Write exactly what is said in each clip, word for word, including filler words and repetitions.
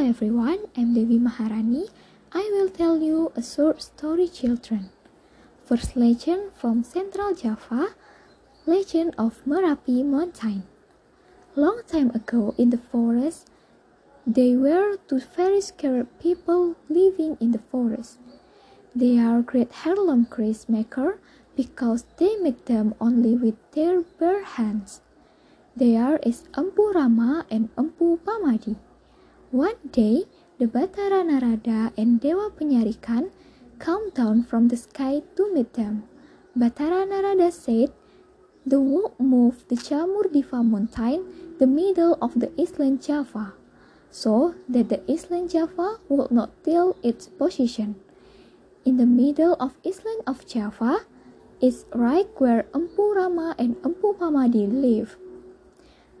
Hello everyone, I'm Devi Maharani. I will tell you a short story, children. First legend from Central Java, legend of Merapi Mountain. Long time ago in the forest, there were two very scared people living in the forest. They are great heirloom craze makers because they make them only with their bare hands. They are is Empu Rama and Empu Pamadi. One day, the Batara Narada and Dewa Penyarikan come down from the sky to meet them. Batara Narada said, "The wolf moved the Jamurdipa Mountain, the middle of the island Java, so that the island Java would not tell its position. In the middle of island of Java is right where Empu Rama and Empu Pamadi live."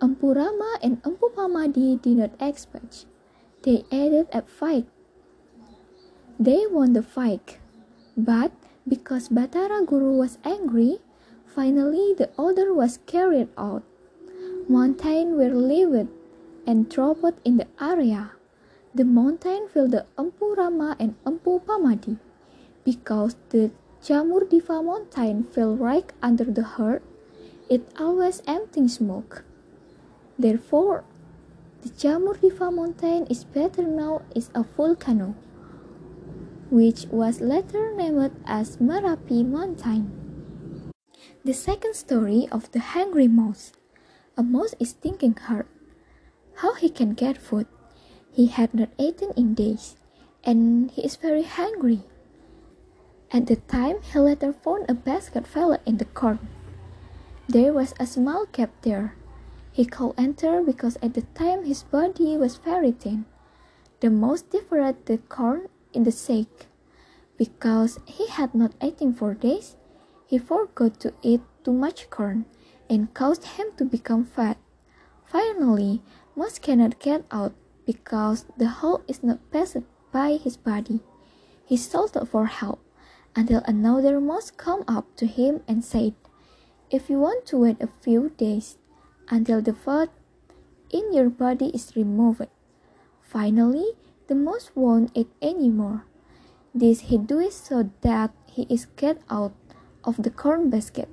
Empu Rama and Empu Pamadi did not expect. They added a fight. They won the fight. But because Batara Guru was angry, finally the order was carried out. Mountains were leveled and dropped in the area. The mountain filled the Empu Rama and Empu Pamadi. Because the Jamurdipa Mountain fell right under the heart, it always empty smoke. Therefore, the Jamurdipa Mountain is better known as a volcano, which was later named as Merapi Mountain. The second story of the hungry mouse. A mouse is thinking hard how he can get food. He had not eaten in days, and he is very hungry. At the time, he later found a basket fell in the corn. There was a small gap there. He could enter because at the time his body was very thin. The mouse devoured the corn in the sack. Because he had not eaten for days, he forgot to eat too much corn and caused him to become fat. Finally, mouse cannot get out because the hole is not passed by his body. He shouted for help until another mouse came up to him and said, "If you want to wait a few days until the fat in your body is removed." Finally, the mouse won't eat anymore. This he does so that he is get out of the corn basket.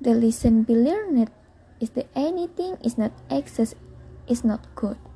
The lesson be learned is that anything is not excess is not good.